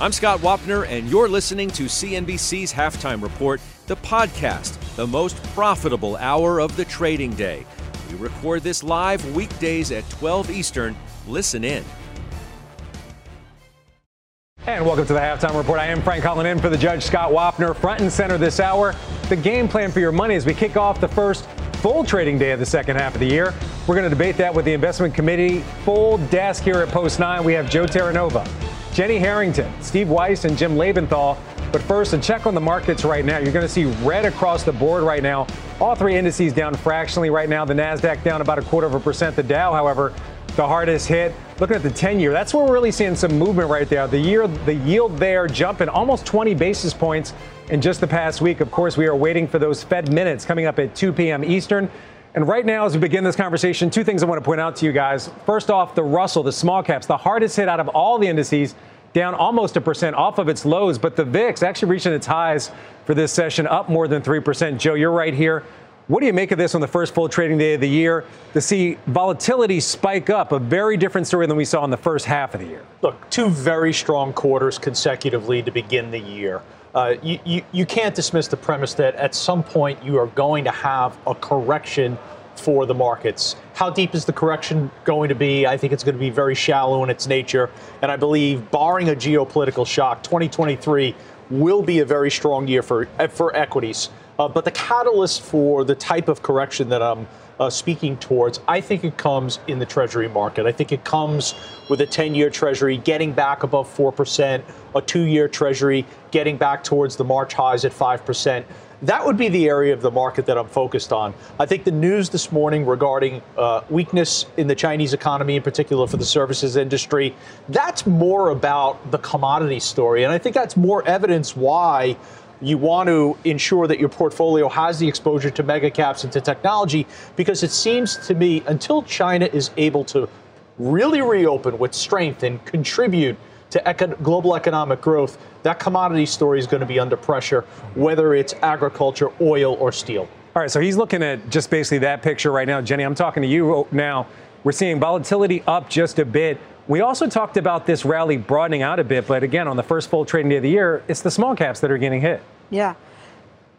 I'm Scott Wapner, and you're listening to CNBC's Halftime Report, the podcast, the most profitable hour of the trading day. We record this live weekdays at 12 Eastern. Listen in. And welcome to the Halftime Report. I am Frank Collin in for the judge, Scott Wapner, front and center this hour. The game plan for your money as we kick off the first full trading day of the second half of the year. We're going to debate that with the investment committee. Full desk here at Post 9. We have Joe Terranova, Jenny Harrington, Steve Weiss, and Jim Labenthal. But first, a check on the markets right now. You're going to see red across the board right now. All three indices down fractionally right now. The NASDAQ down about 0.25%. The Dow, however, the hardest hit. Looking at the 10-year, that's where we're really seeing some movement right there. The yield there jumping almost 20 basis points in just the past week. Of course, we are waiting for those Fed minutes coming up at 2 p.m. Eastern. And right now, as we begin this conversation, two things I want to point out to you guys. First off, the Russell, the small caps, the hardest hit out of all the indices, down almost 1% off of its lows. But the VIX actually reaching its highs for this session, up more than 3%. Joe, you're right here. What do you make of this on the first full trading day of the year to see volatility spike up? A very different story than we saw in the first half of the year. Look, two very strong quarters consecutively to begin the year. You can't dismiss the premise that at some point you are going to have a correction for the markets. How deep is the correction going to be? I think it's going to be very shallow in its nature. And I believe, barring a geopolitical shock, 2023 will be a very strong year for equities. But the catalyst for the type of correction that I'm speaking towards, I think it comes in the Treasury market. I think it comes with a 10-year Treasury getting back above 4%, a two-year Treasury getting back towards the March highs at 5%. That would be the area of the market that I'm focused on. I think the news this morning regarding weakness in the Chinese economy, in particular for the services industry, that's more about the commodity story. And I think that's more evidence why you want to ensure that your portfolio has the exposure to mega caps and to technology, because it seems to me until China is able to really reopen with strength and contribute to global economic growth, that commodity story is going to be under pressure, whether it's agriculture, oil, or steel. All right, so he's looking at just basically that picture right now. Jenny, I'm talking to you now. We're seeing volatility up just a bit. We also talked about this rally broadening out a bit, but again, on the first full trading day of the year, it's the small caps that are getting hit. Yeah.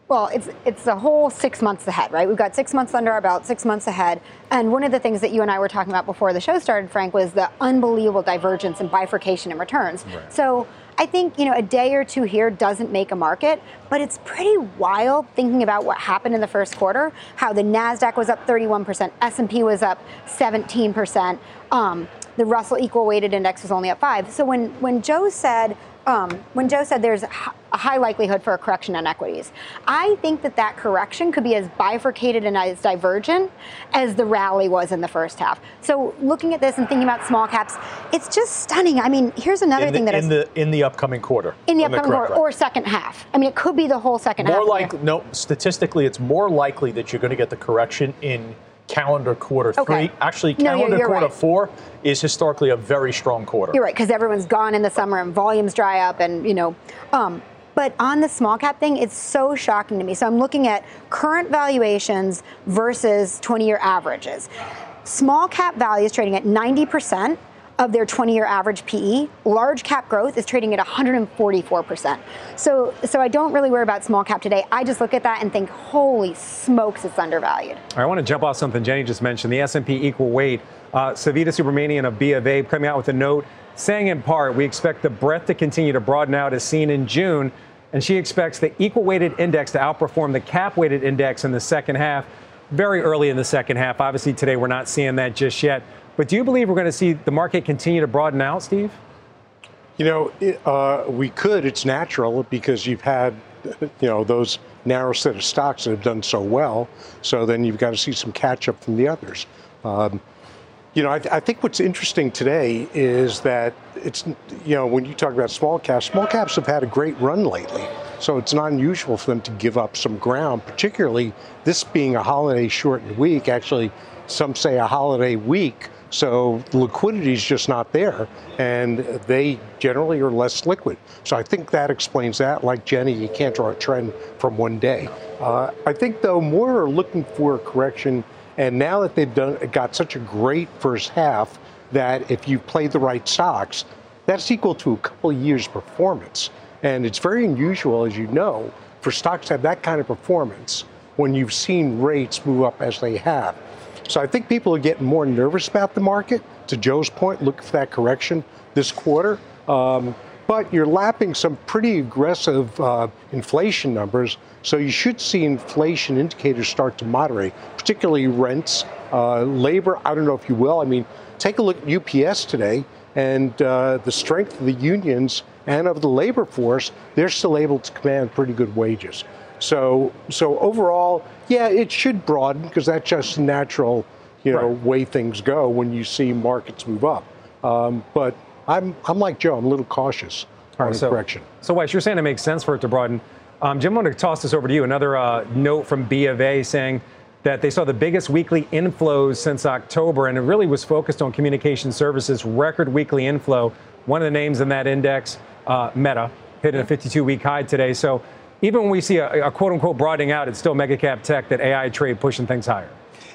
Well, it's the whole 6 months ahead, right? We've got 6 months under our belt, 6 months ahead. And one of the things that you and I were talking about before the show started, Frank, was the unbelievable divergence and bifurcation in returns. Right. So I think, a day or two here doesn't make a market, but it's pretty wild thinking about what happened in the first quarter, how the NASDAQ was up 31%, S&P was up 17%, the Russell equal weighted index was only up 5%. So when Joe said there's a high likelihood for a correction on equities, I think that correction could be as bifurcated and as divergent as the rally was in the first half. So looking at this and thinking about small caps, it's just stunning. I mean, here's another thing that is in the upcoming quarter. In the upcoming quarter or second half. I mean, it could be the whole second half. More likely, no, statistically, it's more likely that you're going to get the correction in calendar quarter three. Okay. Actually, calendar quarter four is historically a very strong quarter. You're right, because everyone's gone in the summer and volumes dry up and, But on the small cap thing, it's so shocking to me. So I'm looking at current valuations versus 20-year averages. Small cap value is trading at 90% of their 20-year average PE. Large cap growth is trading at 144%. So I don't really worry about small cap today. I just look at that and think, holy smokes, it's undervalued. I want to jump off something Jenny just mentioned, the S&P equal weight. Savita Subramanian of B of A coming out with a note saying in part, we expect the breadth to continue to broaden out as seen in June, and she expects the equal-weighted index to outperform the cap-weighted index in the second half, very early in the second half. Obviously, today we're not seeing that just yet. But do you believe we're going to see the market continue to broaden out, Steve? We could. It's natural because you've had, those narrow set of stocks that have done so well. So then you've got to see some catch-up from the others. You know, I think what's interesting today is that it's, you know, when you talk about small caps have had a great run lately. So it's not unusual for them to give up some ground, particularly this being a holiday shortened week, actually some say a holiday week, so liquidity is just not there, and they generally are less liquid. So I think that explains that. Like Jenny, you can't draw a trend from one day. I think, though, more are looking for a correction, and now that they've got such a great first half, that if you play the right stocks, that's equal to a couple of years' performance. And it's very unusual, as you know, for stocks to have that kind of performance when you've seen rates move up as they have. So I think people are getting more nervous about the market. To Joe's point, look for that correction this quarter. But you're lapping some pretty aggressive inflation numbers, so you should see inflation indicators start to moderate, particularly rents, labor. I don't know if you will. I mean, take a look at UPS today and the strength of the unions and of the labor force. They're still able to command pretty good wages. So overall, yeah, it should broaden because that's just natural, you know, right, way things go when you see markets move up. But I'm like Joe, I'm a little cautious on correction. So Weiss, you're saying it makes sense for it to broaden. Jim, I want to toss this over to you. Another note from B of A saying that they saw the biggest weekly inflows since October, and it really was focused on communication services, record weekly inflow. One of the names in that index, Meta, hit a 52-week high today. So even when we see a quote-unquote broadening out, it's still mega-cap tech, that AI trade pushing things higher.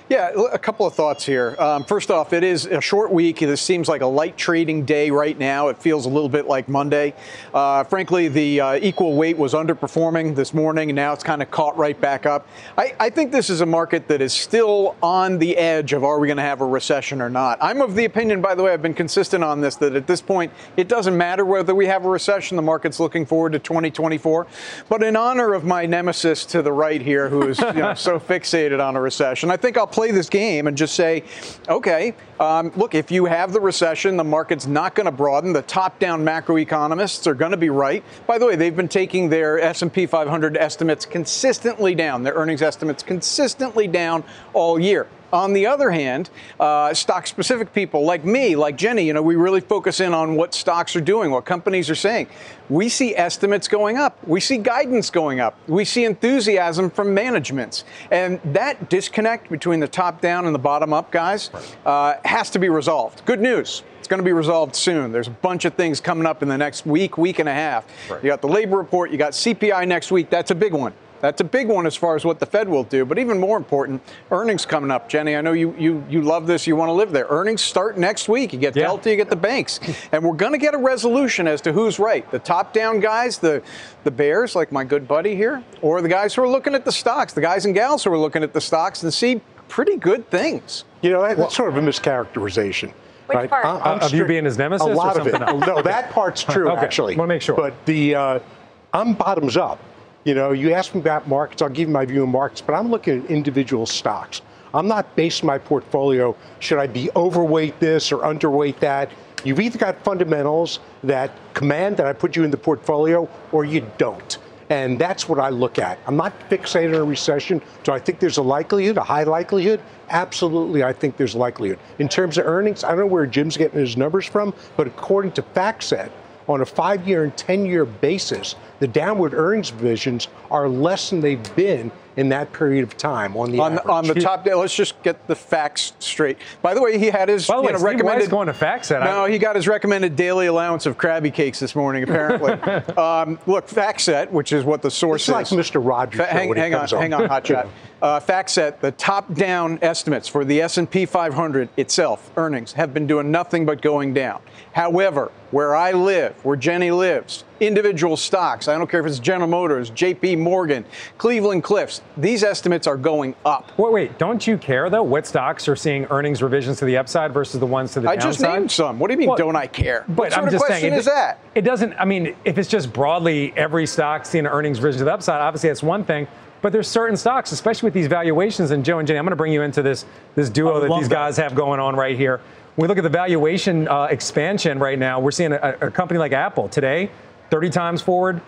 Yeah, a couple of thoughts here. First off, it is a short week. This seems like a light trading day right now. It feels a little bit like Monday. Frankly, the equal weight was underperforming this morning, and now it's kind of caught right back up. I think this is a market that is still on the edge of, are we going to have a recession or not? I'm of the opinion, by the way, I've been consistent on this, that at this point, it doesn't matter whether we have a recession. The market's looking forward to 2024. But in honor of my nemesis to the right here, who is, you know, so fixated on a recession, I think I'll play this game and just say, okay, look, if you have the recession, the market's not going to broaden. The top-down macroeconomists are going to be right. By the way, they've been taking their S&P 500 estimates consistently down, their earnings estimates consistently down all year. On the other hand, stock-specific people like me, like Jenny, you know, we really focus in on what stocks are doing, what companies are saying. We see estimates going up. We see guidance going up. We see enthusiasm from managements. And that disconnect between the top-down and the bottom-up, guys, has to be resolved. Good news. It's going to be resolved soon. There's a bunch of things coming up in the next week, week and a half. Right. You got the labor report. You got CPI next week. That's a big one. That's a big one as far as what the Fed will do. But even more important, earnings coming up. Jenny, I know you love this. You want to live there. Earnings start next week. You get Delta, you get the banks. And we're going to get a resolution as to who's right. The top-down guys, the bears, like my good buddy here, or the guys who are looking at the stocks, the guys and gals who are looking at the stocks and see pretty good things. You know, that's sort of a mischaracterization. Which part? Of you being his nemesis? A lot of it. No, that part's true, okay. Actually. I want to make sure. But I'm bottoms up. You know, you ask me about markets, I'll give you my view of markets, but I'm looking at individual stocks. I'm not basing my portfolio, should I be overweight this or underweight that? You've either got fundamentals that command that I put you in the portfolio, or you don't. And that's what I look at. I'm not fixated on a recession. Do I think there's a likelihood, a high likelihood? Absolutely, I think there's a likelihood. In terms of earnings, I don't know where Jim's getting his numbers from, but according to FactSet, on a 5-year and 10-year basis, the downward earnings revisions are less than they've been in that period of time on the top down. Let's just get the facts straight. By the way, he had his recommended. Weiss going to FactSet. No, he got his recommended daily allowance of Krabby Cakes this morning. Apparently, look, FactSet, which is what the source is. It's like Mr. Rogers. Hang on, hotshot. FactSet, the top-down estimates for the S&P 500 itself, earnings, have been doing nothing but going down. However, where I live, where Jenny lives, individual stocks, I don't care if it's General Motors, JP Morgan, Cleveland Cliffs, these estimates are going up. Wait, don't you care, though, what stocks are seeing earnings revisions to the upside versus the ones to the downside? I just named some. What do you mean, don't I care? But what sort of question is that? It doesn't, I mean, if it's just broadly every stock seeing earnings revision to the upside, obviously that's one thing. But there's certain stocks, especially with these valuations, and Joe and Jenny, I'm going to bring you into this duo that these guys have going on right here. When we look at the valuation expansion right now, we're seeing a company like Apple today, 30 times forward.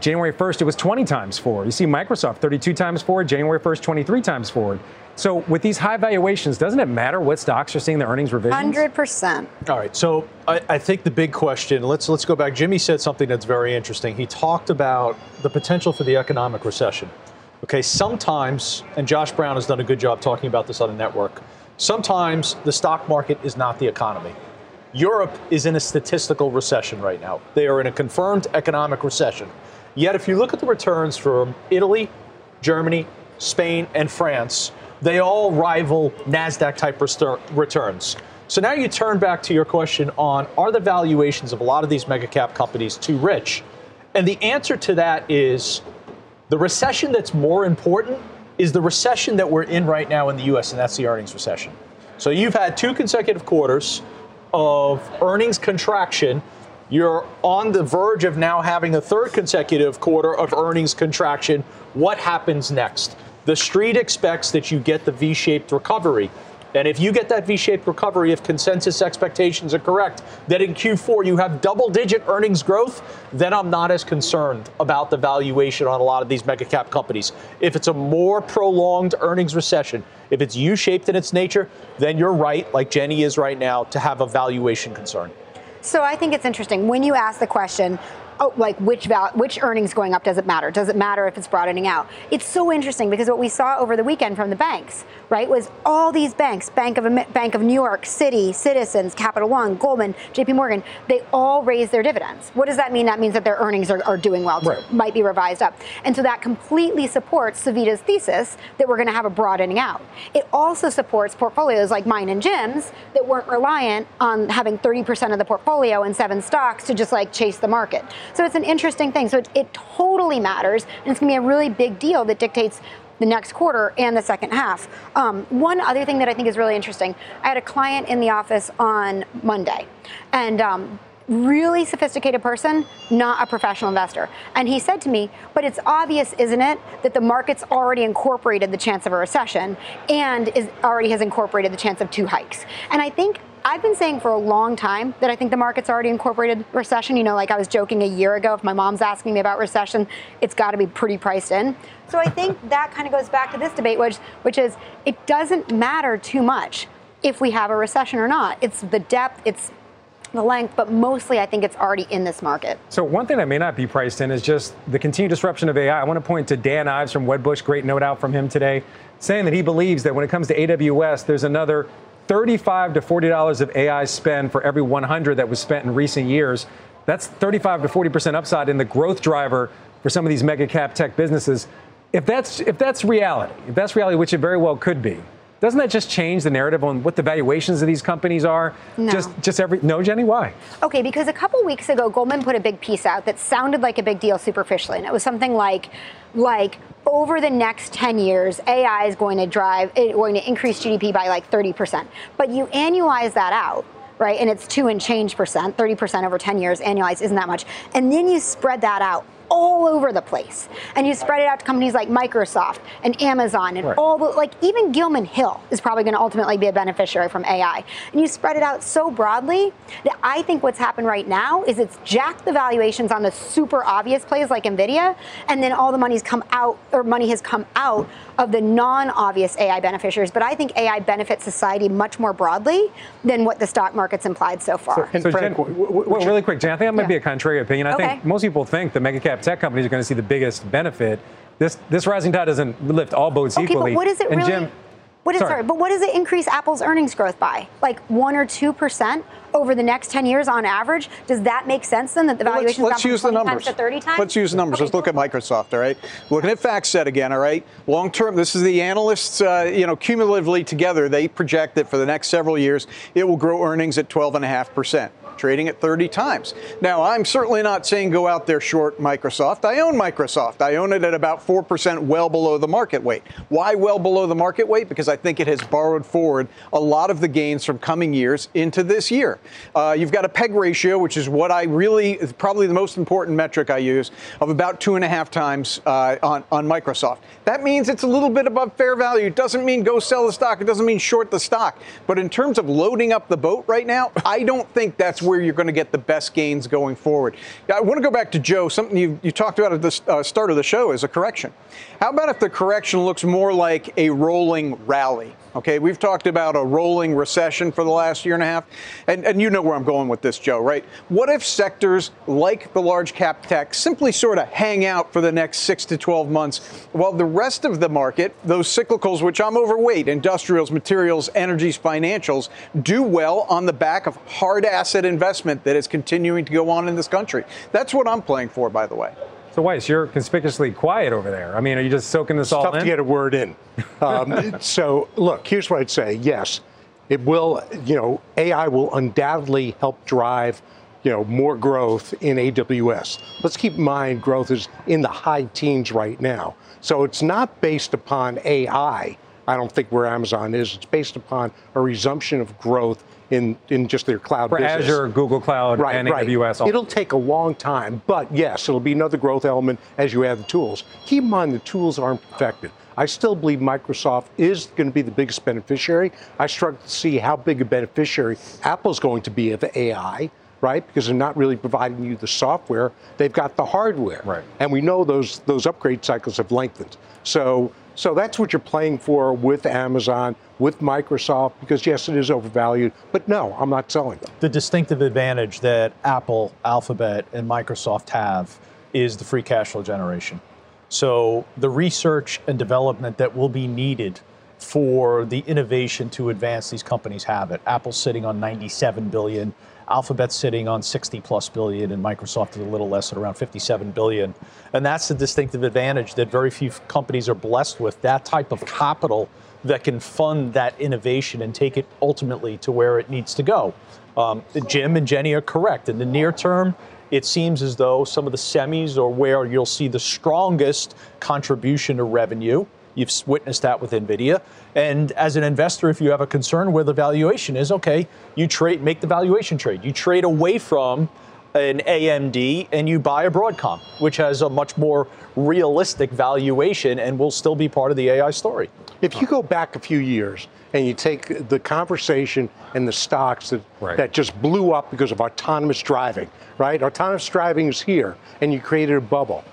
January 1st, it was 20 times forward. You see Microsoft, 32 times forward. January 1st, 23 times forward. So with these high valuations, doesn't it matter what stocks are seeing the earnings revisions? 100%. All right. So I think the big question, let's go back. Jimmy said something that's very interesting. He talked about the potential for the economic recession. Okay, sometimes, and Josh Brown has done a good job talking about this on the network, sometimes the stock market is not the economy. Europe is in a statistical recession right now. They are in a confirmed economic recession. Yet if you look at the returns from Italy, Germany, Spain, and France, they all rival NASDAQ type returns. So now you turn back to your question on, are the valuations of a lot of these mega cap companies too rich? And the answer to that is, the recession that's more important is the recession that we're in right now in the US, and that's the earnings recession. So you've had 2 consecutive quarters of earnings contraction. You're on the verge of now having a 3rd consecutive quarter of earnings contraction. What happens next? The street expects that you get the V-shaped recovery. And if you get that V-shaped recovery, if consensus expectations are correct, that in Q4 you have double-digit earnings growth, then I'm not as concerned about the valuation on a lot of these mega cap companies. If it's a more prolonged earnings recession, if it's U-shaped in its nature, then you're right, like Jenny is right now, to have a valuation concern. So I think it's interesting when you ask the question, oh, like which earnings going up does it matter? Does it matter if it's broadening out? It's so interesting because what we saw over the weekend from the banks, right, was all these banks, Bank of New York, Citi, Citizens, Capital One, Goldman, JP Morgan, they all raised their dividends. What does that mean? That means that their earnings are doing well, too, right, might be revised up. And so that completely supports Savita's thesis that we're going to have a broadening out. It also supports portfolios like mine and Jim's that weren't reliant on having 30% of the portfolio and 7 stocks to just like chase the market. So it's an interesting thing. So it totally matters, and it's going to be a really big deal that dictates the next quarter and the second half. One other thing that I think is really interesting, I had a client in the office on Monday, and really sophisticated person, not a professional investor. And he said to me, but it's obvious, isn't it, that the market's already incorporated the chance of a recession and already has incorporated the chance of 2 hikes. And I think I've been saying for a long time that I think the market's already incorporated recession. You know, like I was joking a year ago, if my mom's asking me about recession, it's got to be pretty priced in. So I think that kind of goes back to this debate, which is it doesn't matter too much if we have a recession or not. It's the depth, it's the length, but mostly I think it's already in this market. So one thing that may not be priced in is just the continued disruption of AI. I want to point to Dan Ives from Wedbush, great note out from him today, saying that he believes that when it comes to AWS, there's another $35 to $40 of AI spend for every 100 that was spent in recent years. That's 35 to 40% upside in the growth driver for some of these mega cap tech businesses. If that's reality, which it very well could be, doesn't that just change the narrative on what the valuations of these companies are? No. No, Jenny, why? Okay, because a couple weeks ago, Goldman put a big piece out that sounded like a big deal superficially, and it was something like over the next 10 years, AI is going to increase GDP by like 30%. But you annualize that out, right? And it's 2% and change, 30% over 10 years annualized isn't that much. And then you spread that out all over the place. And you spread it out to companies like Microsoft and Amazon and even Gilman Hill is probably going to ultimately be a beneficiary from AI. And you spread it out so broadly that I think what's happened right now is it's jacked the valuations on the super obvious plays like NVIDIA, and then all the money has come out of the non-obvious AI beneficiaries. But I think AI benefits society much more broadly than what the stock market's implied so far. So Jen, really quick, I think that might be a contrary opinion. I think most people think the mega cap tech companies are going to see the biggest benefit. This rising tide doesn't lift all boats equally. But what is it really? What does it increase Apple's earnings growth by? Like 1 or 2% over the next 10 years on average? Does that make sense then that the valuation is up 20 times to 30 times? Let's use the numbers. Okay, let's look at Microsoft, all right? Looking at FactSet again, all right? Long term, this is the analysts, cumulatively together, they project that for the next several years, it will grow earnings at 12.5%. Trading at 30 times. Now, I'm certainly not saying go out there short Microsoft. I own Microsoft. I own it at about 4%, well below the market weight. Why well below the market weight? Because I think it has borrowed forward a lot of the gains from coming years into this year. You've got a PEG ratio, which is what I really, probably the most important metric I use, of about 2.5 times on Microsoft. That means it's a little bit above fair value. It doesn't mean go sell the stock. It doesn't mean short the stock. But in terms of loading up the boat right now, I don't think that's where you're going to get the best gains going forward. I want to go back to Joe, something you talked about at the start of the show is a correction. How about if the correction looks more like a rolling rally? Okay, we've talked about a rolling recession for the last year and a half, and you know where I'm going with this, Joe, right? What if sectors like the large cap tech simply sort of hang out for the next 6 to 12 months while the rest of the market, those cyclicals, which I'm overweight, industrials, materials, energies, financials, do well on the back of hard asset investment that is continuing to go on in this country? That's what I'm playing for, by the way. So, Weiss, you're conspicuously quiet over there. I mean, are you just soaking this all in? It's tough to get a word in. So, look, here's what I'd say. Yes, it will, you know, AI will undoubtedly help drive, you know, more growth in AWS. Let's keep in mind growth is in the high teens right now. So it's not based upon AI, I don't think, where Amazon is. It's based upon a resumption of growth in just their cloud business. For Azure, Google Cloud, right, and AWS. Right. It'll take a long time, but yes, it'll be another growth element as you add the tools. Keep in mind the tools aren't perfected. I still believe Microsoft is going to be the biggest beneficiary. I struggle to see how big a beneficiary Apple's going to be of AI, right? Because they're not really providing you the software. They've got the hardware. Right. And we know those upgrade cycles have lengthened. So that's what you're playing for with Amazon, with Microsoft, because yes, it is overvalued, but no, I'm not selling them. The distinctive advantage that Apple, Alphabet, and Microsoft have is the free cash flow generation. So the research and development that will be needed for the innovation to advance these companies have it. Apple's sitting on 97 billion, Alphabet's sitting on 60+ billion, and Microsoft is a little less at around 57 billion. And that's the distinctive advantage that very few companies are blessed with, that type of capital that can fund that innovation and take it ultimately to where it needs to go. Jim and Jenny are correct. In the near term, it seems as though some of the semis are where you'll see the strongest contribution to revenue. You've witnessed that with NVIDIA. And as an investor, if you have a concern where the valuation is, okay, you trade, make the valuation trade. You trade away from an AMD and you buy a Broadcom, which has a much more realistic valuation and will still be part of the AI story. If you go back a few years and you take the conversation and the stocks that just blew up because of autonomous driving, right? Autonomous driving is here, and you created a bubble.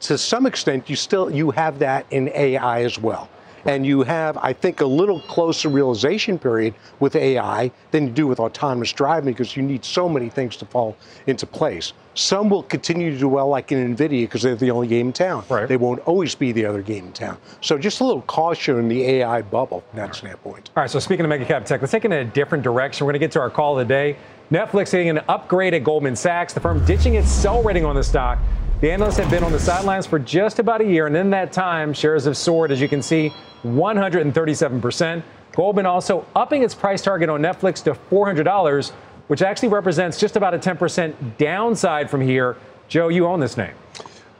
To some extent, you have that in AI as well. And you have, I think, a little closer realization period with AI than you do with autonomous driving, because you need so many things to fall into place. Some will continue to do well, like in NVIDIA, because they're the only game in town. Right. They won't always be the other game in town. So just a little caution in the AI bubble from that standpoint. All right, so speaking of mega cap tech, let's take it in a different direction. We're going to get to our call of the day. Netflix getting an upgrade at Goldman Sachs, the firm ditching its sell rating on the stock. The analysts have been on the sidelines for just about a year, and in that time, shares have soared, as you can see, 137%. Goldman also upping its price target on Netflix to $400, which actually represents just about a 10% downside from here. Joe, you own this name.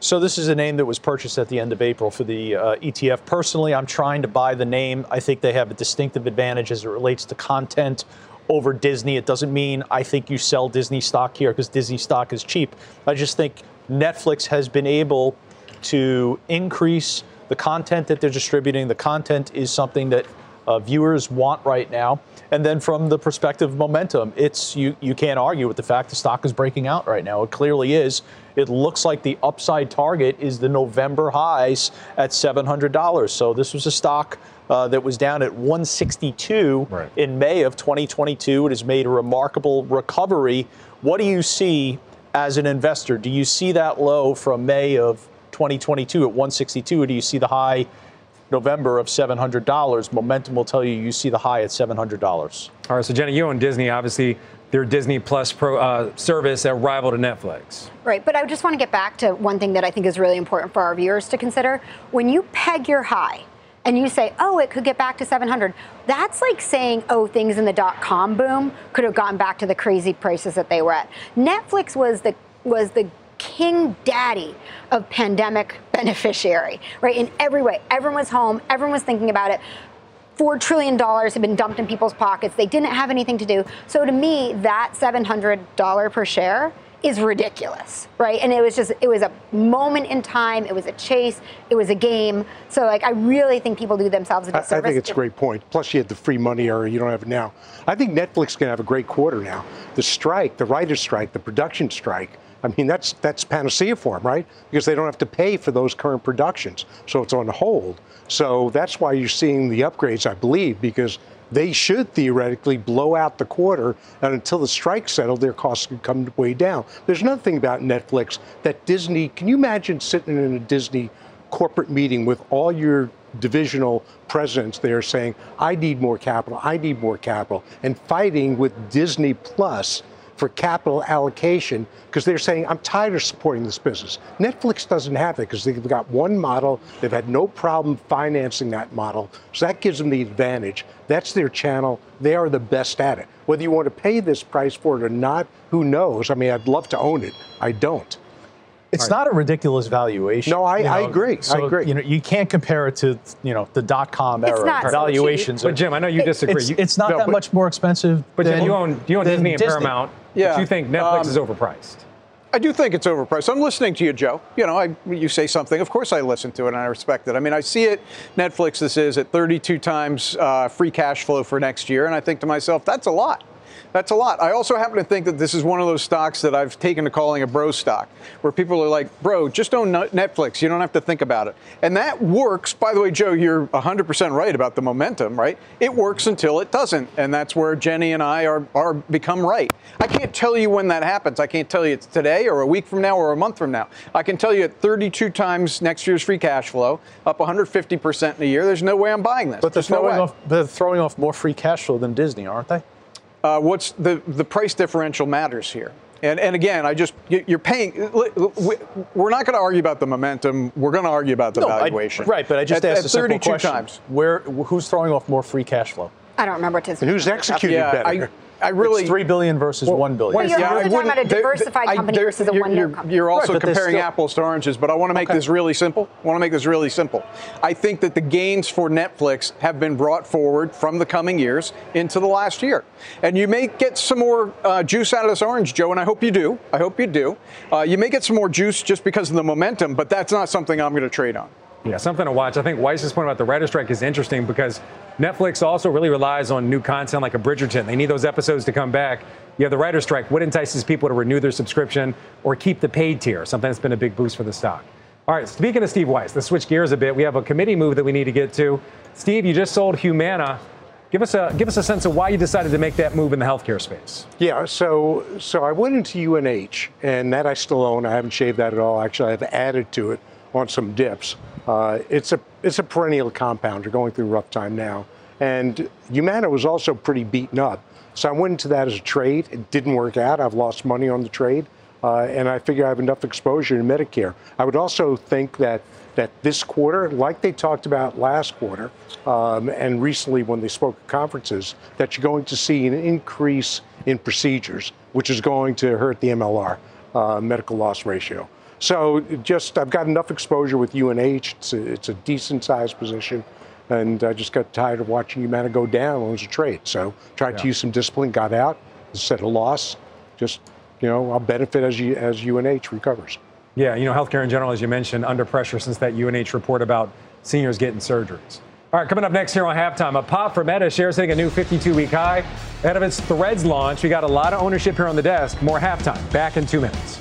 So this is a name that was purchased at the end of April for the ETF. Personally, I'm trying to buy the name. I think they have a distinctive advantage as it relates to content over Disney. It doesn't mean I think you sell Disney stock here because Disney stock is cheap. I just think Netflix has been able to increase the content that they're distributing. The content is something that viewers want right now. And then from the perspective of momentum, it's you can't argue with the fact the stock is breaking out right now. It clearly is. It looks like the upside target is the November highs at $700. So this was a stock that was down at 162 in May of 2022. It has made a remarkable recovery. What do you see as an investor? Do you see that low from May of 2022 at 162, or do you see the high November of $700? Momentum will tell you you see the high at $700. All right, so Jenny, you own Disney. Obviously, their Disney Plus service that rival to Netflix. Right, but I just want to get back to one thing that I think is really important for our viewers to consider. When you peg your high and you say, oh, it could get back to 700, that's like saying, oh, things in the dot-com boom could have gotten back to the crazy prices that they were at. Netflix was the king daddy of pandemic beneficiary, right? In every way, everyone was home, everyone was thinking about it. $4 trillion had been dumped in people's pockets. They didn't have anything to do. So to me, that $700 per share is ridiculous, right? And it was just, it was a moment in time, it was a chase, it was a game. So like, I really think people do themselves a disservice. I think it's a great point. Plus you had the free money era, you don't have it now. I think Netflix can have a great quarter now. The strike, the writer's strike, the production strike, I mean, that's panacea for them, right? Because they don't have to pay for those current productions. So it's on hold. So that's why you're seeing the upgrades, I believe, because they should theoretically blow out the quarter, and until the strike settled, their costs could come way down. There's another thing about Netflix that Disney, can you imagine sitting in a Disney corporate meeting with all your divisional presidents there saying, I need more capital, I need more capital, and fighting with Disney Plus for capital allocation, because they're saying, I'm tired of supporting this business. Netflix doesn't have it, because they've got one model, they've had no problem financing that model, so that gives them the advantage. That's their channel, they are the best at it. Whether you want to pay this price for it or not, who knows? I mean, I'd love to own it, I don't. It's not a ridiculous valuation. No, I agree. So, I agree. You know, you can't compare it to, you know, the dot-com era valuations. So but Jim, I know you disagree. It's not that much more expensive. But Jim, you own Disney and Paramount. Yeah. But you think Netflix is overpriced? I do think it's overpriced. I'm listening to you, Joe. You know, you say something. Of course I listen to it, and I respect it. I mean, I see it. Netflix, this is at 32 times free cash flow for next year, and I think to myself, that's a lot. That's a lot. I also happen to think that this is one of those stocks that I've taken to calling a bro stock, where people are like, bro, just own Netflix. You don't have to think about it. And that works. By the way, Joe, you're 100% right about the momentum, right? It works until it doesn't. And that's where Jenny and I are become right. I can't tell you when that happens. I can't tell you it's today or a week from now or a month from now. I can tell you at 32 times next year's free cash flow, up 150% in a year, there's no way I'm buying this. But they're throwing off more free cash flow than Disney, aren't they? What's the price differential matters here. And again, you're paying, we're not going to argue about the momentum. We're going to argue about the valuation. Right, but I just asked a simple question. 32 times. Who's throwing off more free cash flow? I don't remember. And who's executing better? I really, it's $3 billion versus $1 billion. Well, you're talking about a diversified company versus a one-note company. You're also comparing apples to oranges, but I want to make this really simple. I think that the gains for Netflix have been brought forward from the coming years into the last year. And you may get some more juice out of this orange, Joe, and I hope you do. You may get some more juice just because of the momentum, but that's not something I'm going to trade on. Yeah, something to watch. I think Weiss's point about the writer's strike is interesting because Netflix also really relies on new content like a Bridgerton. They need those episodes to come back. You have the writer's strike. What entices people to renew their subscription or keep the paid tier? Something that's been a big boost for the stock. All right, speaking of Steve Weiss, let's switch gears a bit. We have a committee move that we need to get to. Steve, you just sold Humana. Give us a sense of why you decided to make that move in the healthcare space. Yeah, so I went into UNH, and that I still own. I haven't shaved that at all. Actually, I've added to it on some dips. It's a perennial compounder going through a rough time now. And Humana was also pretty beaten up. So I went into that as a trade. It didn't work out. I've lost money on the trade. And I figure I have enough exposure to Medicare. I would also think that this quarter, like they talked about last quarter, and recently when they spoke at conferences, that you're going to see an increase in procedures, which is going to hurt the MLR, medical loss ratio. So I've got enough exposure with UNH. It's a decent-sized position, and I just got tired of watching Humana go down when it was a trade. So tried to use some discipline, got out, set a loss. Just, you know, I'll benefit as UNH recovers. Yeah, you know, healthcare in general, as you mentioned, under pressure since that UNH report about seniors getting surgeries. All right, coming up next here on Halftime, a pop for Meta, shares hitting a new 52-week high. Ahead of its Threads launch, we got a lot of ownership here on the desk. More Halftime, back in 2 minutes.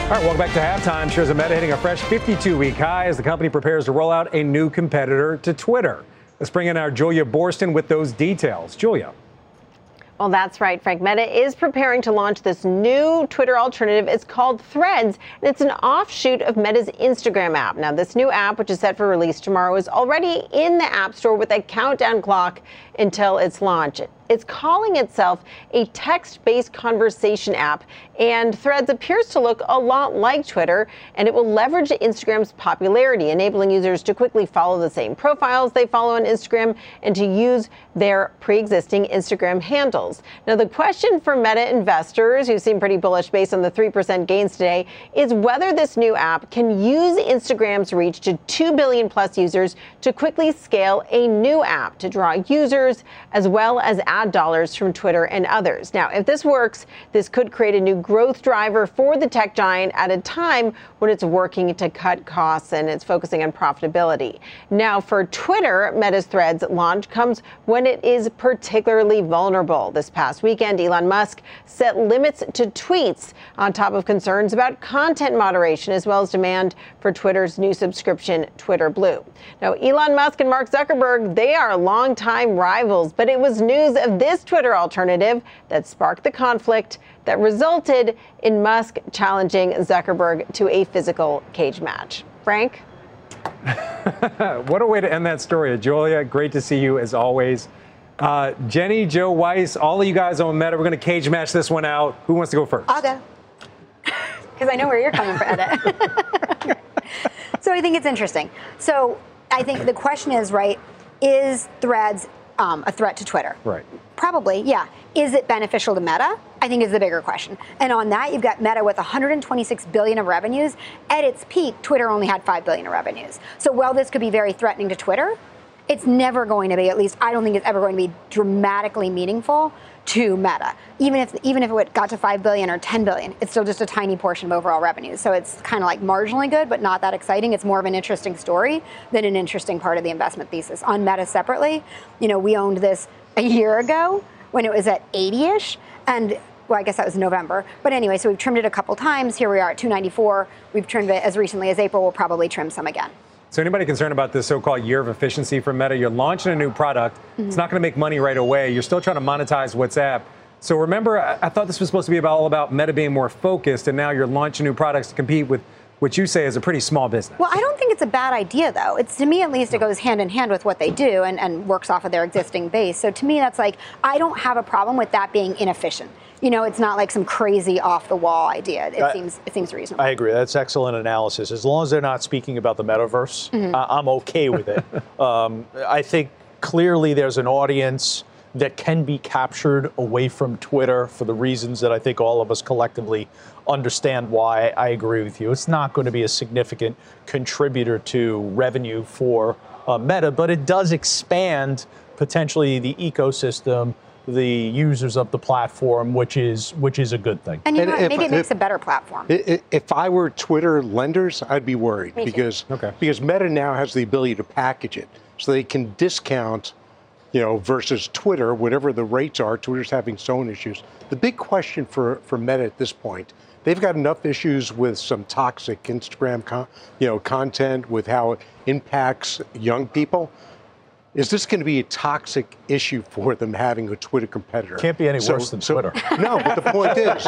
All right, welcome back to Halftime. Shares of Meta hitting a fresh 52-week high as the company prepares to roll out a new competitor to Twitter. Let's bring in our Julia Borston with those details. Julia. Well, that's right, Frank. Meta is preparing to launch this new Twitter alternative. It's called Threads, and it's an offshoot of Meta's Instagram app. Now, this new app, which is set for release tomorrow, is already in the App Store with a countdown clock until its launch. It's calling itself a text-based conversation app, and Threads appears to look a lot like Twitter, and it will leverage Instagram's popularity, enabling users to quickly follow the same profiles they follow on Instagram and to use their pre-existing Instagram handles. Now, the question for Meta investors, who seem pretty bullish based on the 3% gains today, is whether this new app can use Instagram's reach to 2 billion plus users to quickly scale a new app to draw users as well as dollars from Twitter and others. Now, if this works, this could create a new growth driver for the tech giant at a time when it's working to cut costs and it's focusing on profitability. Now, for Twitter, Meta's Threads launch comes when it is particularly vulnerable. This past weekend, Elon Musk set limits to tweets on top of concerns about content moderation as well as demand for Twitter's new subscription, Twitter Blue. Now, Elon Musk and Mark Zuckerberg, they are longtime rivals, but it was news of this Twitter alternative that sparked the conflict that resulted in Musk challenging Zuckerberg to a physical cage match. Frank? What a way to end that story. Julia, great to see you as always. Jenny, Joe Weiss, all of you guys on Meta, we're going to cage match this one out. Who wants to go first? I'll go. Because I know where you're coming from, Edit. So I think it's interesting. So I think the question is, right, is Threads a threat to Twitter? Right. Probably, yeah. Is it beneficial to Meta? I think is the bigger question. And on that, you've got Meta with $126 billion of revenues. At its peak, Twitter only had $5 billion of revenues. So while this could be very threatening to Twitter, it's never going to be, at least I don't think it's ever going to be dramatically meaningful to Meta. Even if it got to 5 billion or 10 billion, it's still just a tiny portion of overall revenue. So it's kind of like marginally good, but not that exciting. It's more of an interesting story than an interesting part of the investment thesis. On Meta separately, you know, we owned this a year ago when it was at 80-ish, and well, I guess that was November. But anyway, so we've trimmed it a couple times. Here we are at 294. We've trimmed it as recently as April. We'll probably trim some again. So anybody concerned about this so-called year of efficiency for Meta, you're launching a new product. Mm-hmm. It's not going to make money right away. You're still trying to monetize WhatsApp. So remember, I thought this was supposed to be all about Meta being more focused, and now you're launching new products to compete with what you say is a pretty small business. Well, I don't think it's a bad idea, though. It's, to me, at least, it goes hand in hand with what they do and works off of their existing base. So to me, that's like, I don't have a problem with that being inefficient. You know, it's not like some crazy off-the-wall idea. It seems reasonable. I agree. That's excellent analysis. As long as they're not speaking about the metaverse, mm-hmm. I'm okay with it. I think clearly there's an audience that can be captured away from Twitter for the reasons that I think all of us collectively understand why. I agree with you. It's not going to be a significant contributor to revenue for Meta, but it does expand potentially the ecosystem, the users of the platform, which is a good thing. And you know what? Maybe it makes a better platform. If I were Twitter lenders, I'd be worried because Meta now has the ability to package it so they can discount, you know, versus Twitter, whatever the rates are. Twitter's having its own issues. The big question for Meta at this point, they've got enough issues with some toxic Instagram content, with how it impacts young people. Is this going to be a toxic issue for them having a Twitter competitor? Can't be any worse than Twitter. No, but the point is,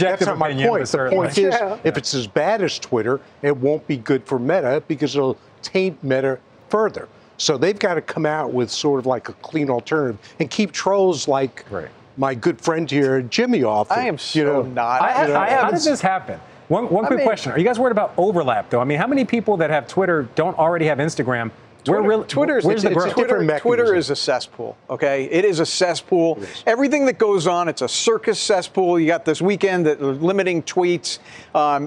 that's not my point. The point is, if it's as bad as Twitter, it won't be good for Meta because it'll taint Meta further. So they've got to come out with sort of like a clean alternative and keep trolls like my good friend here, Jimmy, off. I am so not. How did this happen? One quick question. Are you guys worried about overlap, though? I mean, how many people that have Twitter don't already have Instagram? Twitter is a cesspool, okay? It is a cesspool. Everything that goes on, it's a circus cesspool. You got this weekend that limiting tweets.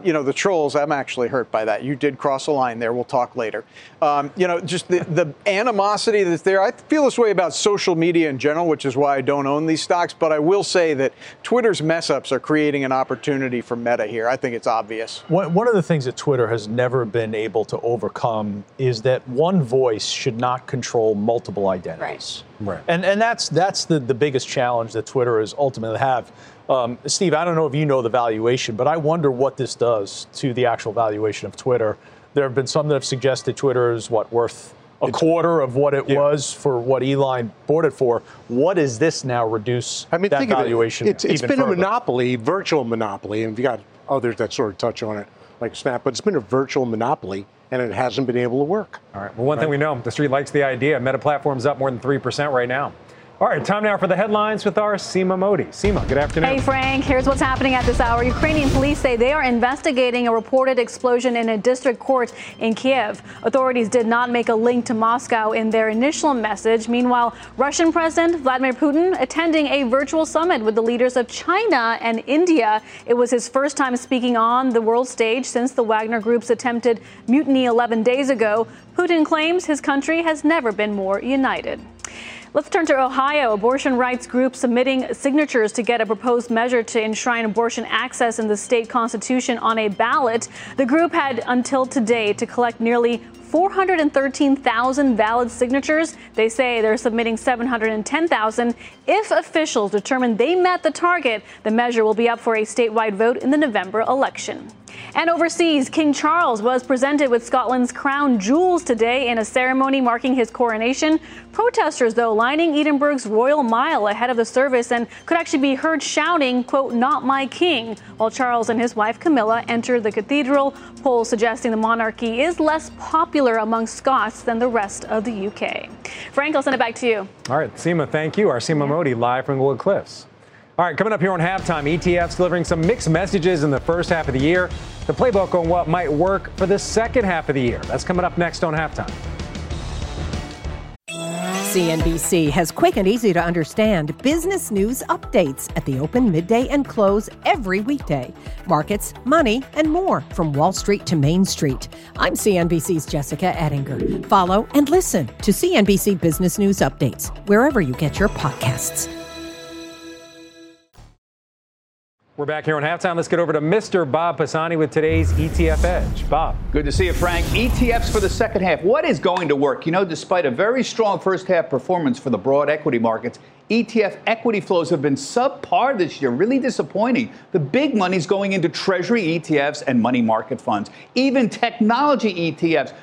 You know, the trolls, I'm actually hurt by that. You did cross a line there. We'll talk later. You know, just the animosity that's there. I feel this way about social media in general, which is why I don't own these stocks. But I will say that Twitter's mess-ups are creating an opportunity for Meta here. I think it's obvious. One of the things that Twitter has never been able to overcome is that one voice should not control multiple identities. Right. And that's the biggest challenge that Twitter is ultimately have. Steve, I don't know if you know the valuation, but I wonder what this does to the actual valuation of Twitter. There have been some that have suggested Twitter is what, worth a quarter of what it was for what Elon bought it for. What does this now reduce that valuation? It's been further? A monopoly, virtual monopoly, and we've got others that sort of touch on it, like Snap, but it's been a virtual monopoly, and it hasn't been able to work. All right. Well, one thing we know, the street likes the idea. Meta Platform's up more than 3% right now. All right, time now for the headlines with our Seema Modi. Seema, good afternoon. Hey, Frank. Here's what's happening at this hour. Ukrainian police say they are investigating a reported explosion in a district court in Kiev. Authorities did not make a link to Moscow in their initial message. Meanwhile, Russian President Vladimir Putin attending a virtual summit with the leaders of China and India. It was his first time speaking on the world stage since the Wagner Group's attempted mutiny 11 days ago. Putin claims his country has never been more united. Let's turn to Ohio. Abortion rights groups submitting signatures to get a proposed measure to enshrine abortion access in the state constitution on a ballot. The group had until today to collect nearly 413,000 valid signatures. They say they're submitting 710,000. If officials determine they met the target, the measure will be up for a statewide vote in the November election. And overseas, King Charles was presented with Scotland's crown jewels today in a ceremony marking his coronation. Protesters, though, lining Edinburgh's Royal Mile ahead of the service and could actually be heard shouting, quote, "Not my king," while Charles and his wife Camilla entered the cathedral, polls suggesting the monarchy is less popular among Scots than the rest of the UK. Frank, I'll send it back to you. All right, Seema, thank you. Our Seema Modi live from Gold Cliffs. All right, coming up here on Halftime, ETFs delivering some mixed messages in the first half of the year. The playbook on what might work for the second half of the year. That's coming up next on Halftime. CNBC has quick and easy to understand business news updates at the open, midday, and close every weekday. Markets, money, and more from Wall Street to Main Street. I'm CNBC's Jessica Ettinger. Follow and listen to CNBC Business News Updates wherever you get your podcasts. We're back here on Halftime. Let's get over to Mr. Bob Pisani with today's ETF Edge. Bob. Good to see you, Frank. ETFs for the second half. What is going to work? You know, despite a very strong first half performance for the broad equity markets, ETF equity flows have been subpar this year, really disappointing. The big money's going into Treasury ETFs and money market funds. Even technology ETFs,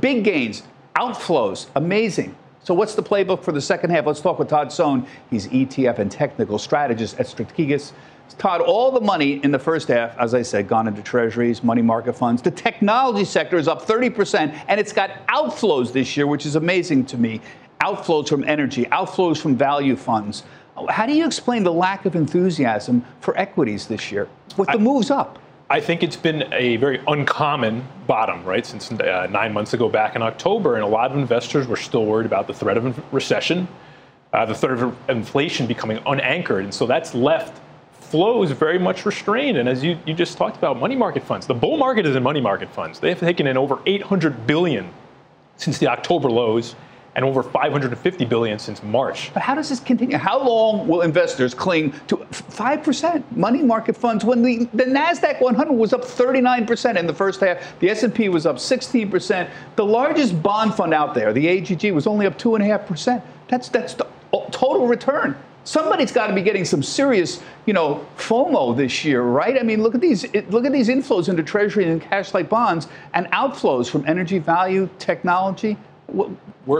big gains, outflows, amazing. So what's the playbook for the second half? Let's talk with Todd Sohn. He's ETF and technical strategist at Strategis. Todd, all the money in the first half, as I said, gone into treasuries, money market funds. The technology sector is up 30%, and it's got outflows this year, which is amazing to me. Outflows from energy, outflows from value funds. How do you explain the lack of enthusiasm for equities this year with the moves up? I think it's been a very uncommon bottom, right, since 9 months ago back in October, and a lot of investors were still worried about the threat of recession, the threat of inflation becoming unanchored, and so that's left flows very much restrained. And as you just talked about, money market funds, the bull market is in money market funds. They have taken in over $800 billion since the October lows and over $550 billion since March. But how does this continue? How long will investors cling to 5% money market funds when the NASDAQ 100 was up 39% in the first half? The S&P was up 16%. The largest bond fund out there, the AGG, was only up 2.5%. That's the total return. Somebody's got to be getting some serious, you know, FOMO this year, right? I mean, look at these inflows into Treasury and cash-like bonds and outflows from energy, value, technology.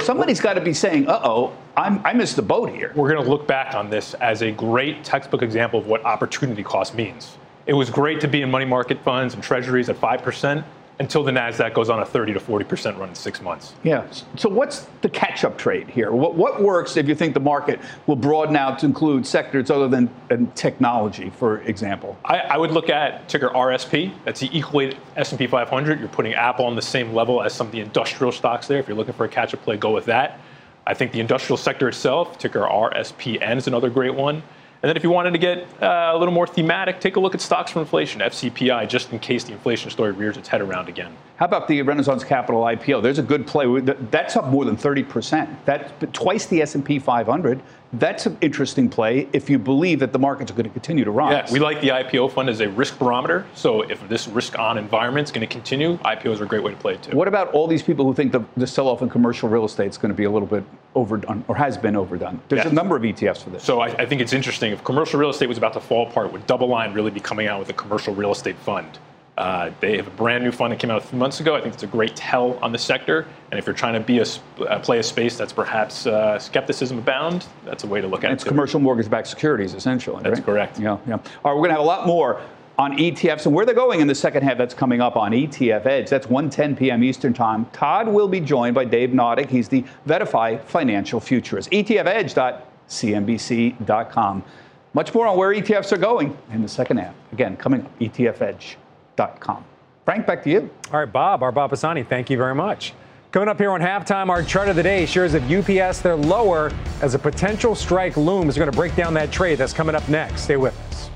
Somebody's got to be saying, uh-oh, I missed the boat here. We're going to look back on this as a great textbook example of what opportunity cost means. It was great to be in money market funds and treasuries at 5%. until the NASDAQ goes on a 30 to 40% run in 6 months. Yeah. So what's the catch-up trade here? What works if you think the market will broaden out to include sectors other than technology, for example? I would look at ticker RSP. That's the equal S&P 500. You're putting Apple on the same level as some of the industrial stocks there. If you're looking for a catch-up play, go with that. I think the industrial sector itself, ticker RSPN, is another great one. And then if you wanted to get a little more thematic, take a look at stocks for inflation, FCPI, just in case the inflation story rears its head around again. How about the Renaissance Capital IPO? There's a good play. That's up more than 30%. That's twice the S&P 500. That's an interesting play if you believe that the markets are going to continue to rise. Yeah, we like the IPO fund as a risk barometer. So if this risk-on environment is going to continue, IPOs are a great way to play it, too. What about all these people who think the sell-off in commercial real estate is going to be a little bit overdone or has been overdone? There's a number of ETFs for this. So I think it's interesting. If commercial real estate was about to fall apart, would Double Line really be coming out with a commercial real estate fund? They have a brand new fund that came out a few months ago. I think it's a great tell on the sector. And if you're trying to be play a space that's perhaps skepticism abound, that's a way to look at it. It's commercial mortgage-backed securities, essentially. That's correct. Yeah, yeah. All right, we're going to have a lot more on ETFs and where they're going in the second half. That's coming up on ETF Edge. That's 1:10 p.m. Eastern Time. Todd will be joined by Dave Noddick. He's the VettaFi Financial Futurist. ETFEdge.cnbc.com. Much more on where ETFs are going in the second half. Again, coming up, ETF Edge. Frank, back to you. All right, Bob, our Bob Pisani, thank you very much. Coming up here on Halftime, our chart of the day, shares of UPS, they're lower as a potential strike looms. We're going to break down that trade. That's coming up next. Stay with us.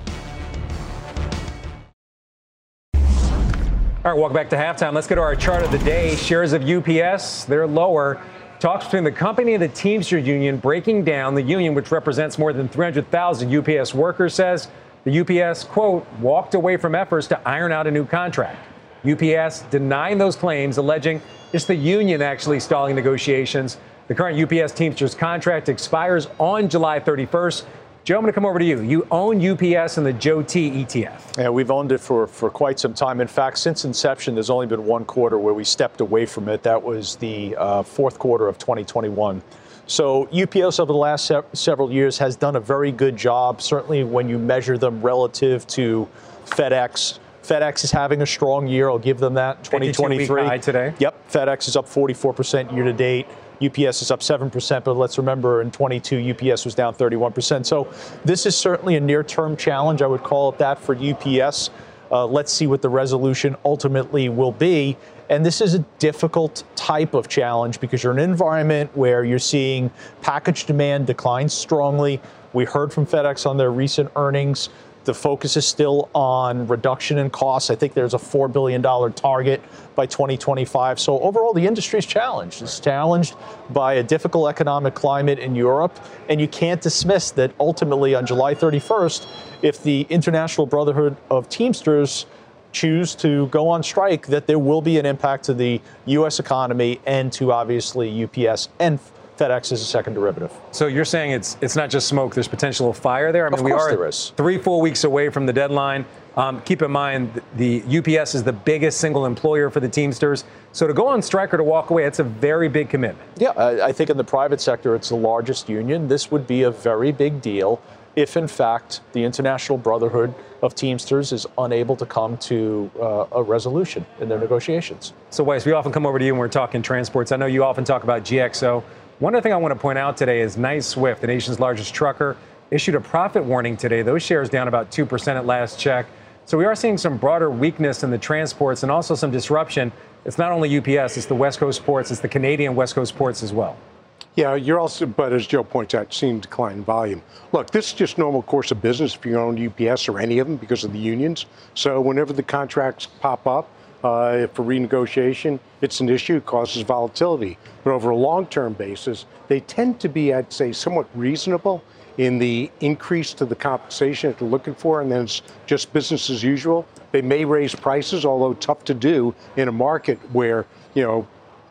All right, welcome back to Halftime. Let's go to our chart of the day. Shares of UPS, they're lower. Talks between the company and the Teamsters Union breaking down. The union, which represents more than 300,000 UPS workers, says the UPS, quote, walked away from efforts to iron out a new contract. UPS denying those claims, alleging it's the union actually stalling negotiations. The current UPS Teamsters contract expires on July 31st. Joe, I'm going to come over to you. You own UPS and the JOT ETF. Yeah, we've owned it for quite some time. In fact, since inception, there's only been one quarter where we stepped away from it. That was the fourth quarter of 2021. So UPS over the last several years has done a very good job, certainly when you measure them relative to FedEx. FedEx is having a strong year. I'll give them that. 2023. 52-week high today. Yep. FedEx is up 44% year to date. UPS is up 7%, but let's remember in 22, UPS was down 31%. So this is certainly a near-term challenge. I would call it that for UPS. Let's see what the resolution ultimately will be. And this is a difficult type of challenge because you're in an environment where you're seeing package demand decline strongly. We heard from FedEx on their recent earnings. The focus is still on reduction in costs. I think there's a $4 billion target by 2025. So overall, the industry is challenged. It's challenged by a difficult economic climate in Europe. And you can't dismiss that ultimately on July 31st, if the International Brotherhood of Teamsters choose to go on strike, that there will be an impact to the U.S. economy and to obviously UPS and FedEx as a second derivative. So you're saying it's not just smoke, there's potential fire there? I mean, of course there is. 3-4 weeks away from the deadline. Keep in mind, the UPS is the biggest single employer for the Teamsters. So to go on strike or to walk away, it's a very big commitment. Yeah, I think in the private sector, it's the largest union. This would be a very big deal if, in fact, the International Brotherhood of Teamsters is unable to come to a resolution in their negotiations. So, Weiss, we often come over to you when we're talking transports. I know you often talk about GXO. One other thing I want to point out today is Knight Swift, the nation's largest trucker, issued a profit warning today. Those shares down about 2% at last check. So we are seeing some broader weakness in the transports and also some disruption. It's not only UPS, it's the West Coast ports, it's the Canadian West Coast ports as well. Yeah, you're also, but as Joe points out, seeing decline in volume. Look, this is just normal course of business if you own UPS or any of them because of the unions. So whenever the contracts pop up for renegotiation, it's an issue, it causes volatility. But over a long-term basis, they tend to be, I'd say, somewhat reasonable in the increase to the compensation that they're looking for, and then it's just business as usual. They may raise prices, although tough to do in a market where, you know,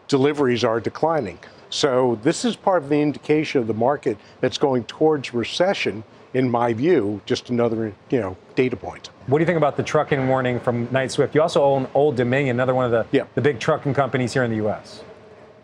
deliveries are declining. So this is part of the indication of the market that's going towards recession, in my view, just another, you know, data point. What do you think about the trucking warning from Knight Swift? You also own Old Dominion, another one of the big trucking companies here in the U.S.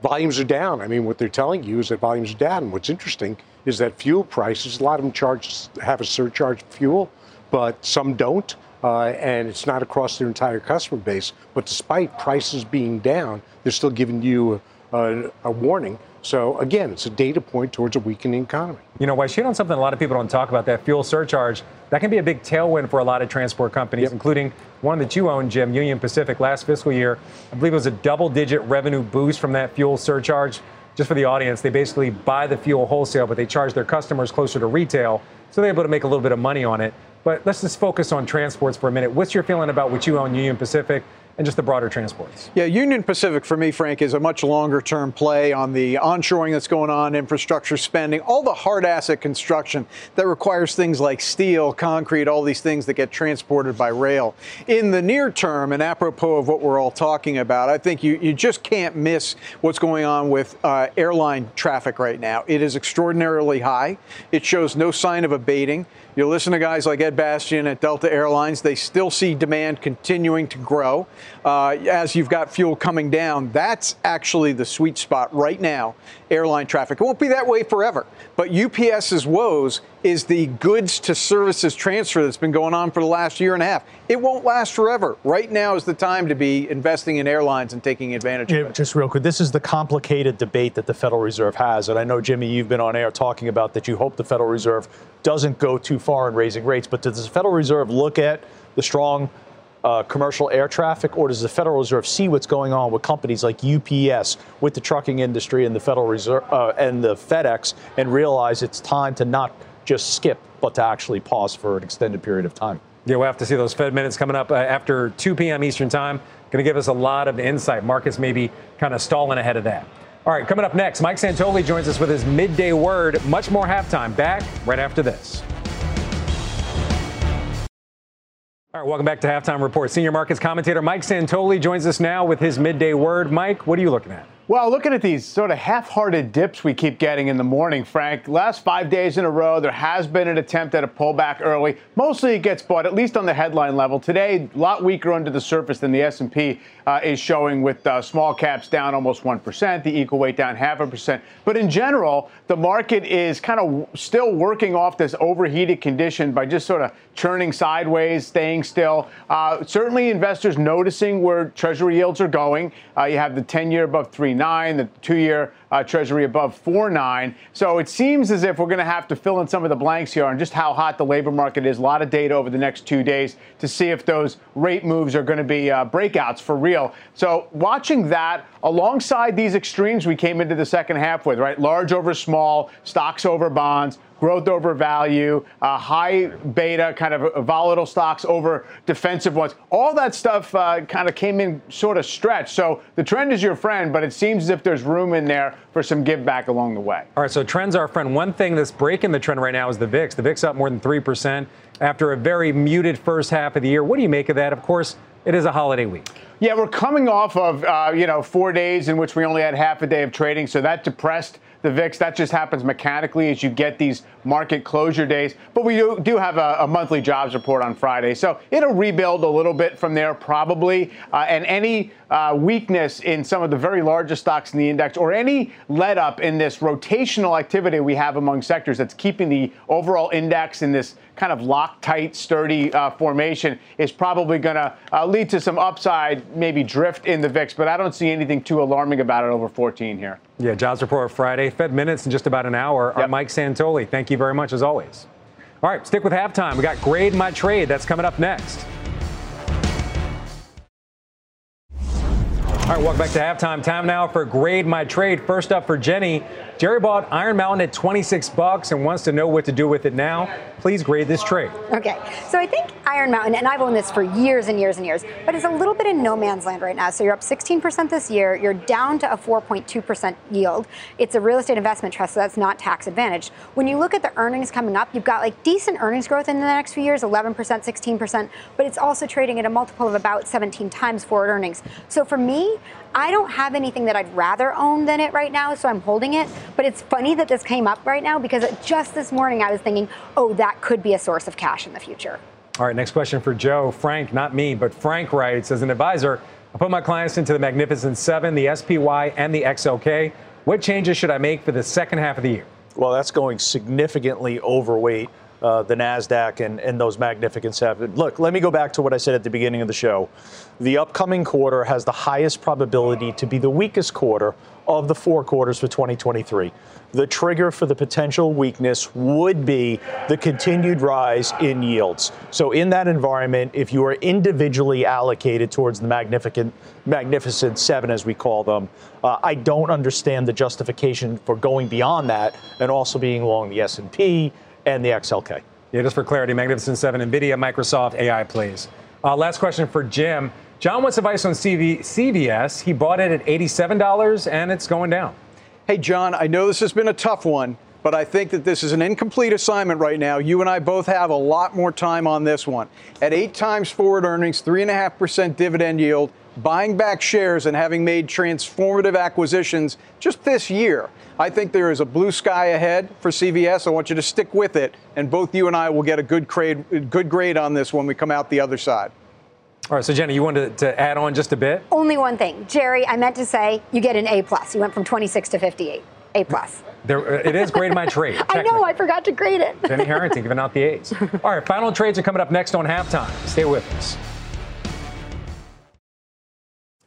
Volumes are down. I mean, what they're telling you is that volumes are down. And what's interesting is that fuel prices, a lot of them have a surcharge for fuel, but some don't. and it's not across their entire customer base. But despite prices being down, they're still giving you a warning. So again, it's a data point towards a weakening economy. You know, why shit on something a lot of people don't talk about, that fuel surcharge, that can be a big tailwind for a lot of transport companies, yep. including one that you own, Jim, Union Pacific. Last fiscal year, I believe it was a double-digit revenue boost from that fuel surcharge. Just for the audience, they basically buy the fuel wholesale, but they charge their customers closer to retail, so they're able to make a little bit of money on it. But let's just focus on transports for a minute. What's your feeling about what you own, Union Pacific, and just the broader transports? Yeah, Union Pacific, for me, Frank, is a much longer-term play on the onshoring that's going on, infrastructure spending, all the hard asset construction that requires things like steel, concrete, all these things that get transported by rail. In the near term, and apropos of what we're all talking about, I think you just can't miss what's going on with airline traffic right now. It is extraordinarily high. It shows no sign of abating. You listen to guys like Ed Bastian at Delta Airlines, they still see demand continuing to grow. As you've got fuel coming down, that's actually the sweet spot right now, airline traffic. It won't be that way forever, but UPS's woes is the goods to services transfer that's been going on for the last year and a half. It won't last forever. Right now is the time to be investing in airlines and taking advantage of it. Just real quick, this is the complicated debate that the Federal Reserve has, and I know, Jimmy, you've been on air talking about that you hope the Federal Reserve doesn't go too far in raising rates, but does the Federal Reserve look at the strong commercial air traffic, or does the Federal Reserve see what's going on with companies like UPS, with the trucking industry, and the Federal Reserve and the FedEx, and realize it's time to not just skip, but to actually pause for an extended period of time? Yeah, we'll have to see those Fed minutes coming up after 2 p.m. Eastern time. Going to give us a lot of insight. Markets maybe kind of stalling ahead of that. All right, coming up next, Mike Santoli joins us with his midday word. Much more halftime. Back right after this. All right, welcome back to Halftime Report. Senior markets commentator Mike Santoli joins us now with his midday word. Mike, what are you looking at? Well, looking at these sort of half-hearted dips we keep getting in the morning, Frank. Last 5 days in a row, there has been an attempt at a pullback early. Mostly it gets bought, at least on the headline level. Today, a lot weaker under the surface than the S&P is showing, with small caps down almost 1%, the equal weight down 0.5%. But in general, the market is kind of still working off this overheated condition by just sort of churning sideways, staying still. Certainly investors noticing where Treasury yields are going. You have the 10-year above 3.9%. The two-year Treasury above 4.9. So it seems as if we're going to have to fill in some of the blanks here on just how hot the labor market is. A lot of data over the next 2 days to see if those rate moves are going to be breakouts for real. So watching that alongside these extremes we came into the second half with, right? Large over small, stocks over bonds, growth over value, high beta, kind of volatile stocks over defensive ones. All that stuff kind of came in sort of stretched. So the trend is your friend, but it seems as if there's room in there for some give back along the way. All right, so trends are our friend. One thing that's breaking the trend right now is the VIX. The VIX up more than 3% after a very muted first half of the year. What do you make of that? Of course, it is a holiday week. Yeah, we're coming off of, 4 days in which we only had half a day of trading, so that depressed the VIX. That just happens mechanically as you get these market closure days. But we do have a monthly jobs report on Friday, so it'll rebuild a little bit from there probably. And any weakness in some of the very largest stocks in the index, or any let up in this rotational activity we have among sectors that's keeping the overall index in this kind of Loctite, sturdy formation, is probably going to lead to some upside, maybe drift in the VIX. But I don't see anything too alarming about it over 14 here. Yeah, jobs report Friday, Fed minutes in just about an hour. Yep. Mike Santoli, thank you very much as always. All right, stick with halftime. We got Grade My Trade. That's coming up next. All right, welcome back to halftime. Time now for Grade My Trade. First up for Jenny. Jerry bought Iron Mountain at $26 and wants to know what to do with it now. Please grade this trade. Okay, so I think Iron Mountain, and I've owned this for years and years and years, but it's a little bit in no man's land right now. So you're up 16% this year. You're down to a 4.2% yield. It's a real estate investment trust, so that's not tax advantaged. When you look at the earnings coming up, you've got like decent earnings growth in the next few years, 11%, 16%, but it's also trading at a multiple of about 17 times forward earnings. So for me, I don't have anything that I'd rather own than it right now, so I'm holding it. But it's funny that this came up right now, because just this morning I was thinking, oh, that could be a source of cash in the future. All right, next question for Joe. Frank, not me, but Frank writes, as an advisor, I put my clients into the Magnificent Seven, the SPY, and the XLK. What changes should I make for the second half of the year? Well, that's going significantly overweight the NASDAQ and those magnificent seven. Look, let me go back to what I said at the beginning of the show. The upcoming quarter has the highest probability to be the weakest quarter of the four quarters for 2023. The trigger for the potential weakness would be the continued rise in yields. So in that environment, if you are individually allocated towards the magnificent seven, as we call them, I don't understand the justification for going beyond that and also being long the S&P and the XLK. Yeah, just for clarity, magnificent seven, NVIDIA, Microsoft, AI plays. Last question for Jim. John wants advice on CVS. He bought it at $87, and it's going down. Hey, John, I know this has been a tough one, but I think that this is an incomplete assignment right now. You and I both have a lot more time on this one. At 8 times forward earnings, 3.5% dividend yield, buying back shares and having made transformative acquisitions just this year, I think there is a blue sky ahead for CVS. I want you to stick with it, and both you and I will get a good grade on this when we come out the other side. All right, so Jenny, you wanted to add on just a bit? Only one ththing. Jerry, I meant to say you get an A+. You went from 26 to 58. A+. It is grade my trade. I know, I forgot to grade it. Jenny Harrington giving out the A's. All right, final trades are coming up next on Halftime. Stay with us.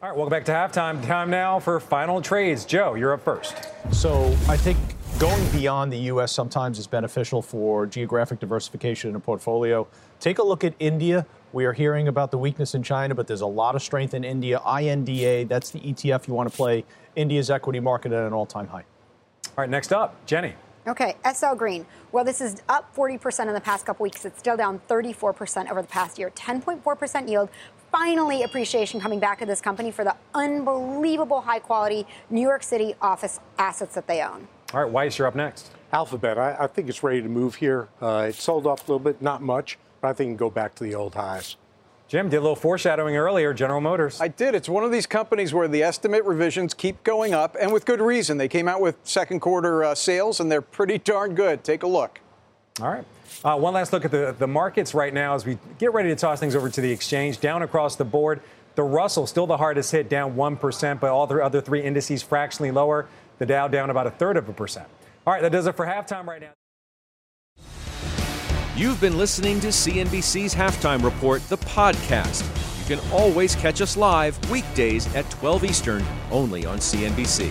All right, welcome back to Halftime. Time now for final trades. Joe, you're up first. So I think going beyond the U.S. sometimes is beneficial for geographic diversification in a portfolio. Take a look at India. We are hearing about the weakness in China, but there's a lot of strength in India. INDA, that's the ETF you want to play. India's equity market at an all-time high. All right, next up, Jenny. Okay, SL Green. Well, this is up 40% in the past couple weeks. It's still down 34% over the past year. 10.4% yield. Finally, appreciation coming back to this company for the unbelievable high-quality New York City office assets that they own. All right, Weiss, you're up next. Alphabet. I think it's ready to move here. It sold off a little bit, not much. I think you can go back to the old highs. Jim did a little foreshadowing earlier, General Motors. I did. It's one of these companies where the estimate revisions keep going up, and with good reason. They came out with second quarter sales, and they're pretty darn good. Take a look. All right. One last look at the markets right now as we get ready to toss things over to the exchange. Down across the board, the Russell still the hardest hit, down 1%, but all the other three indices fractionally lower. The Dow down about 1/3%. All right, that does it for Halftime right now. You've been listening to CNBC's Halftime Report, the podcast. You can always catch us live weekdays at 12 Eastern, only on CNBC.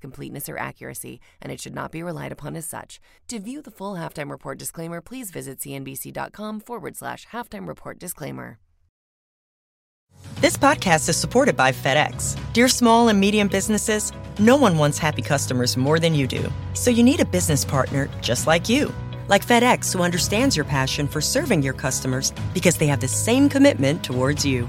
completeness or accuracy, and it should not be relied upon as such. To view the full Halftime Report disclaimer, please visit cnbc.com/halftimereport disclaimer. This podcast is supported by FedEx. Dear small and medium businesses, no one wants happy customers more than you do. So you need a business partner just like you. Like FedEx, who understands your passion for serving your customers because they have the same commitment towards you.